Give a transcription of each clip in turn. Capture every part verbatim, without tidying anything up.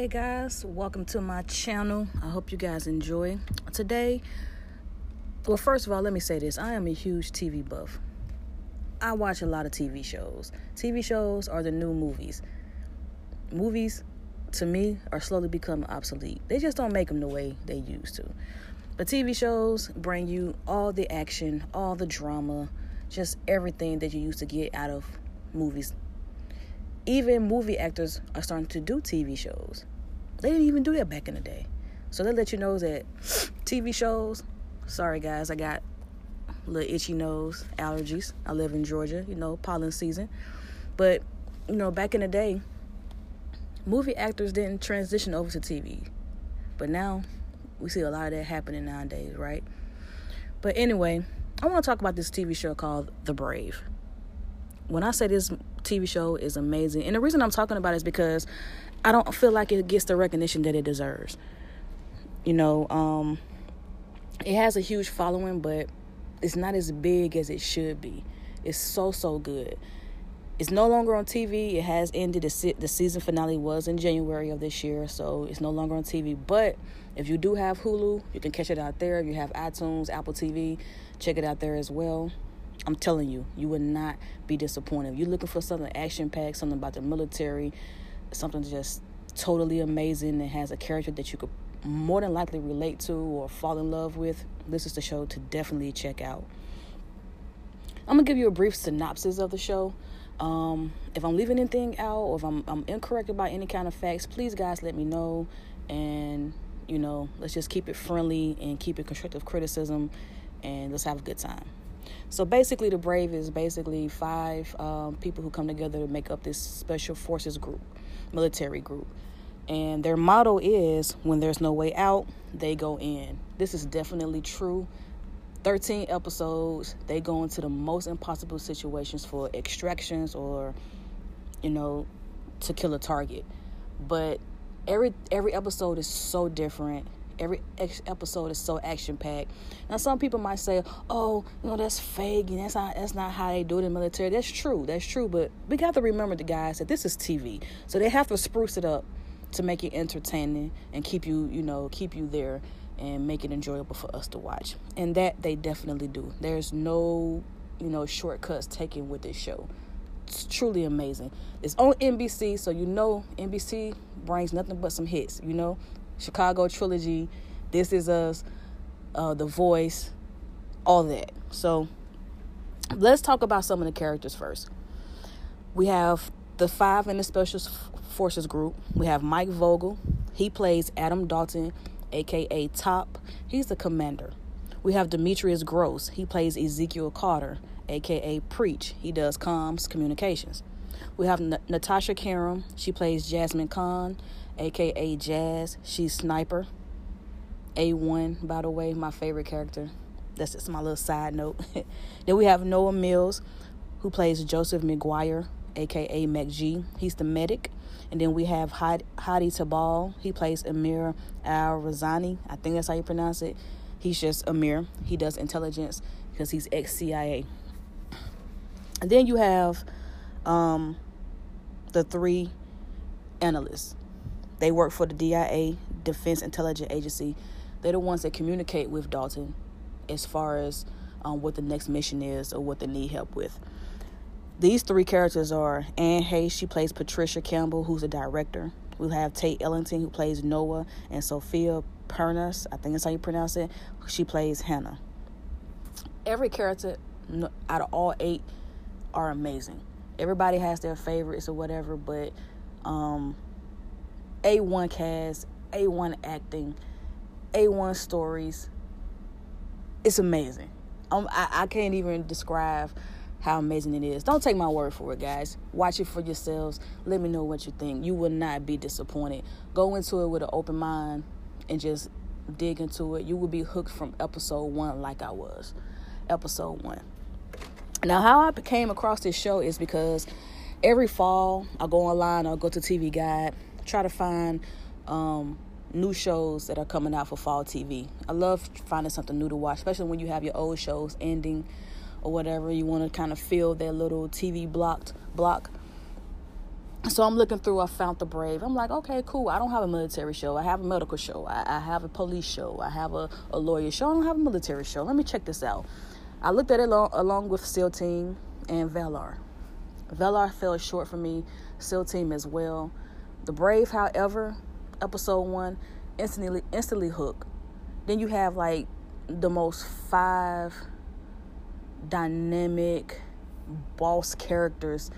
Hey guys, welcome to my channel. I hope you guys enjoy today. Well, first of all, let me say this. I am a huge T V buff. I watch a lot of T V shows. T V shows are the new movies. Movies, to me, are slowly becoming obsolete. They just don't make them the way they used to. But T V shows bring you all the action, all the drama, just everything that you used to get out of movies. Even movie actors are starting to do T V shows. They didn't even do that back in the day. So they let you know that T V shows, sorry guys, I got a little itchy nose, allergies. I live in Georgia, you know, pollen season. But, you know, back in the day, movie actors didn't transition over to T V. But now, we see a lot of that happening nowadays, right? But anyway, I want to talk about this T V show called The Brave. When I say this T V show is amazing, and the reason I'm talking about it is because I don't feel like it gets the recognition that it deserves. You know, um, it has a huge following, but it's not as big as it should be. It's so, so good. It's no longer on T V. It has ended. The, se- the season finale was in January of this year, so it's no longer on T V. But if you do have Hulu, you can catch it out there. If you have iTunes, Apple T V, check it out there as well. I'm telling you, you will not be disappointed. If you're looking for something action-packed, something about the military, something just totally amazing that has a character that you could more than likely relate to or fall in love with, this is the show to definitely check out. I'm going to give you a brief synopsis of the show. Um, if I'm leaving anything out or if I'm, I'm incorrect about any kind of facts, please, guys, let me know. And, you know, let's just keep it friendly and keep it constructive criticism and let's have a good time. So basically, The Brave is basically five um, people who come together to make up this special forces group, military group. And their motto is, when there's no way out, they go in. This is definitely true. thirteen episodes, they go into the most impossible situations for extractions or, you know, to kill a target. But every every episode is so different. Every episode is so action-packed. Now, some people might say, oh, you know, that's fake, and that's not, that's not how they do it in the military. That's true. That's true. But we got to remember, the guys, that this is T V. So they have to spruce it up to make it entertaining and keep you, you know, keep you there and make it enjoyable for us to watch. And that they definitely do. There's no, you know, shortcuts taken with this show. It's truly amazing. It's on N B C, so you know N B C brings nothing but some hits, you know. Chicago Trilogy, This Is Us, uh, The Voice, all that. So let's talk about some of the characters first. We have the five in the Special Forces group. We have Mike Vogel. He plays Adam Dalton, a k a. Top. He's the commander. We have Demetrius Gross. He plays Ezekiel Carter, a k a. Preach. He does comms, communications. We have N- Natasha Karam. She plays Jasmine Khan, a k a. Jazz. She's Sniper. A one, by the way, my favorite character. That's just my little side note. Then we have Noah Mills, who plays Joseph McGuire, a k a. MacG. He's the medic. And then we have Hadi Tabal. He plays Amir Al-Razani. I think that's how you pronounce it. He's just Amir. He does intelligence because he's ex-C I A. And then you have um, the three analysts. They work for the D I A, Defense Intelligence Agency. They're the ones that communicate with Dalton as far as um, what the next mission is or what they need help with. These three characters are Anne Hayes. She plays Patricia Campbell, who's a director. We have Tate Ellington, who plays Noah, and Sophia Pernas, I think that's how you pronounce it. She plays Hannah. Every character out of all eight are amazing. Everybody has their favorites or whatever, but um, A one cast, A one acting, A one stories. It's amazing. Um, I, I can't even describe how amazing it is. Don't take my word for it, guys. Watch it for yourselves. Let me know what you think. You will not be disappointed. Go into it with an open mind and just dig into it. You will be hooked from episode one like I was. Episode one. Now, how I came across this show is because every fall, I go online, I'll go to T V Guide, try to find um, new shows that are coming out for fall T V. I love finding something new to watch, especially when you have your old shows ending or whatever. You want to kind of fill that little T V blocked block. So I'm looking through, I found The Brave. I'm like, okay, cool. I don't have a military show. I have a medical show. I, I have a police show. I have a, a lawyer show. I don't have a military show. Let me check this out. I looked at it along, along with Seal Team and Velar. Velar fell short for me. Seal Team as well. The Brave, however, episode one, instantly, instantly hooked. Then you have like the most five dynamic boss characters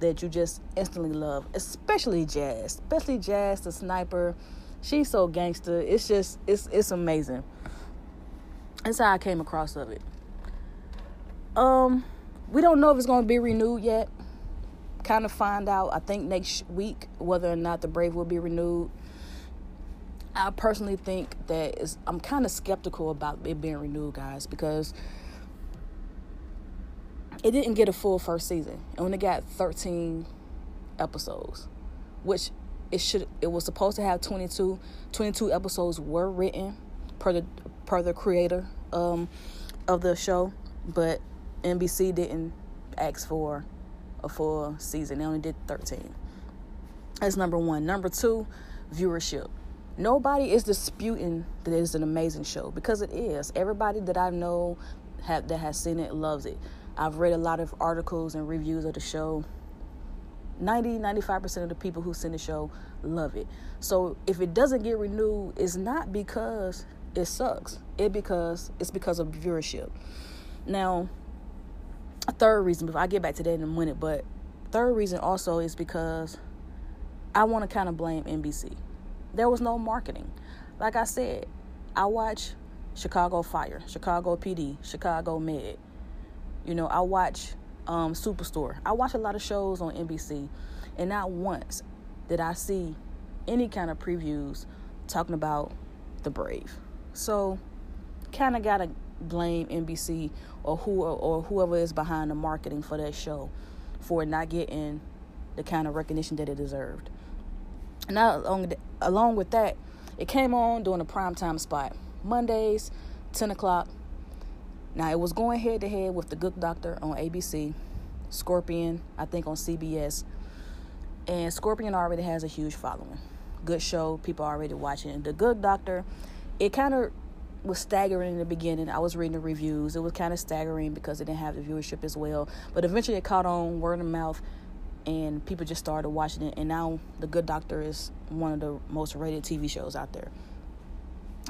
that you just instantly love, especially Jazz, especially Jazz the sniper. She's so gangster. It's just, it's it's amazing. That's how I came across of it. Um, we don't know if it's gonna be renewed yet. Kind of find out, I think next week, whether or not The Brave will be renewed. I personally think that is. I'm kind of skeptical about it being renewed, guys, because it didn't get a full first season. It only got thirteen episodes, which it should. It was supposed to have twenty-two. twenty-two episodes were written per the per the creator um, of the show, but N B C didn't ask for a full season. They only did thirteen. That's number one. Number two, viewership. Nobody is disputing that it's an amazing show, because it is. Everybody that I know have, that has seen it loves it. I've read a lot of articles and reviews of the show. ninety, ninety-five percent of the people who seen the show love it. So if it doesn't get renewed, it's not because it sucks. It because it's because of viewership. Now, a third reason, before I get back to that in a minute, but third reason also is because I want to kind of blame N B C. There was no marketing. Like I said, I watch Chicago Fire, Chicago P D, Chicago Med. You know, I watch um, Superstore. I watch a lot of shows on N B C, and not once did I see any kind of previews talking about The Brave. So, kind of got to blame N B C or who or whoever is behind the marketing for that show for not getting the kind of recognition that it deserved. Now, along, along with that, it came on during the primetime spot, Mondays, ten o'clock. Now, it was going head-to-head with The Good Doctor on A B C, Scorpion, I think, on C B S. And Scorpion already has a huge following. Good show. People already watching it. The Good Doctor, it kind of was staggering in the beginning. I was reading the reviews. It was kind of staggering because it didn't have the viewership as well. But eventually it caught on, word of mouth, and people just started watching it. And now The Good Doctor is one of the most rated T V shows out there.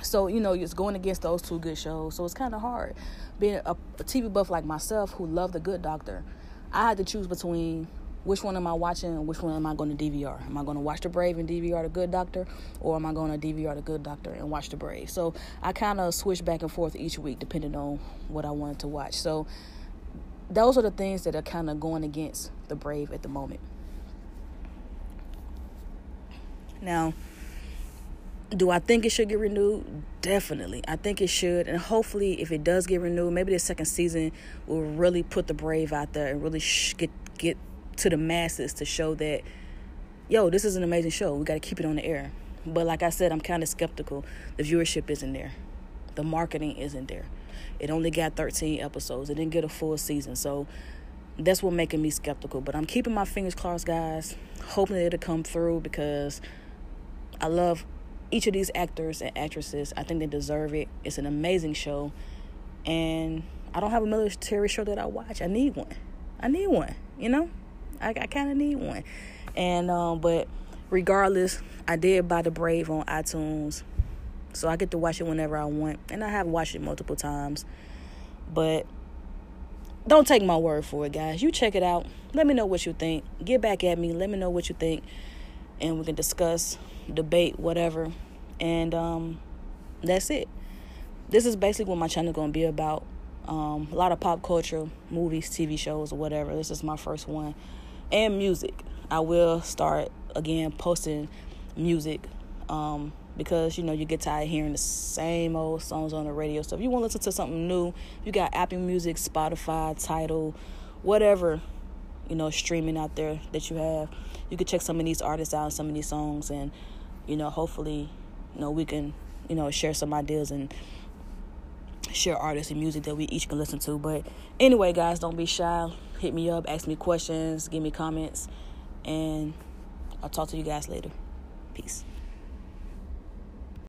So, you know, it's going against those two good shows. So it's kind of hard. Being a, a T V buff like myself who loved The Good Doctor, I had to choose between which one am I watching and which one am I going to D V R. Am I going to watch The Brave and D V R The Good Doctor? Or am I going to D V R The Good Doctor and watch The Brave? So I kind of switch back and forth each week depending on what I wanted to watch. So those are the things that are kind of going against The Brave at the moment. Now, do I think it should get renewed? Definitely. I think it should. And hopefully, if it does get renewed, maybe the second season will really put The Brave out there and really sh- get get to the masses to show that, yo, this is an amazing show. We got to keep it on the air. But like I said, I'm kind of skeptical. The viewership isn't there. The marketing isn't there. It only got thirteen episodes. It didn't get a full season. So that's what making me skeptical. But I'm keeping my fingers crossed, guys, hoping it'll come through, because I love each of these actors and actresses. I think they deserve it. It's an amazing show. And I don't have a military show that I watch. I need one. I need one, you know? I, I kind of need one. And, um, but regardless, I did buy The Brave on iTunes. So I get to watch it whenever I want. And I have watched it multiple times. But don't take my word for it, guys. You check it out. Let me know what you think. Get back at me. Let me know what you think. And we can discuss, debate, whatever. And um, that's it. This is basically what my channel is going to be about. Um, a lot of pop culture, movies, T V shows, whatever. This is my first one. And music. I will start, again, posting music. Um, because, you know, you get tired of hearing the same old songs on the radio. So if you want to listen to something new, you got Apple Music, Spotify, Tidal, whatever, you know, streaming out there that you have. You can check some of these artists out, some of these songs, and, you know, hopefully, you know, we can, you know, share some ideas and share artists and music that we each can listen to. But anyway, guys, don't be shy. Hit me up, ask me questions, give me comments, and I'll talk to you guys later. Peace.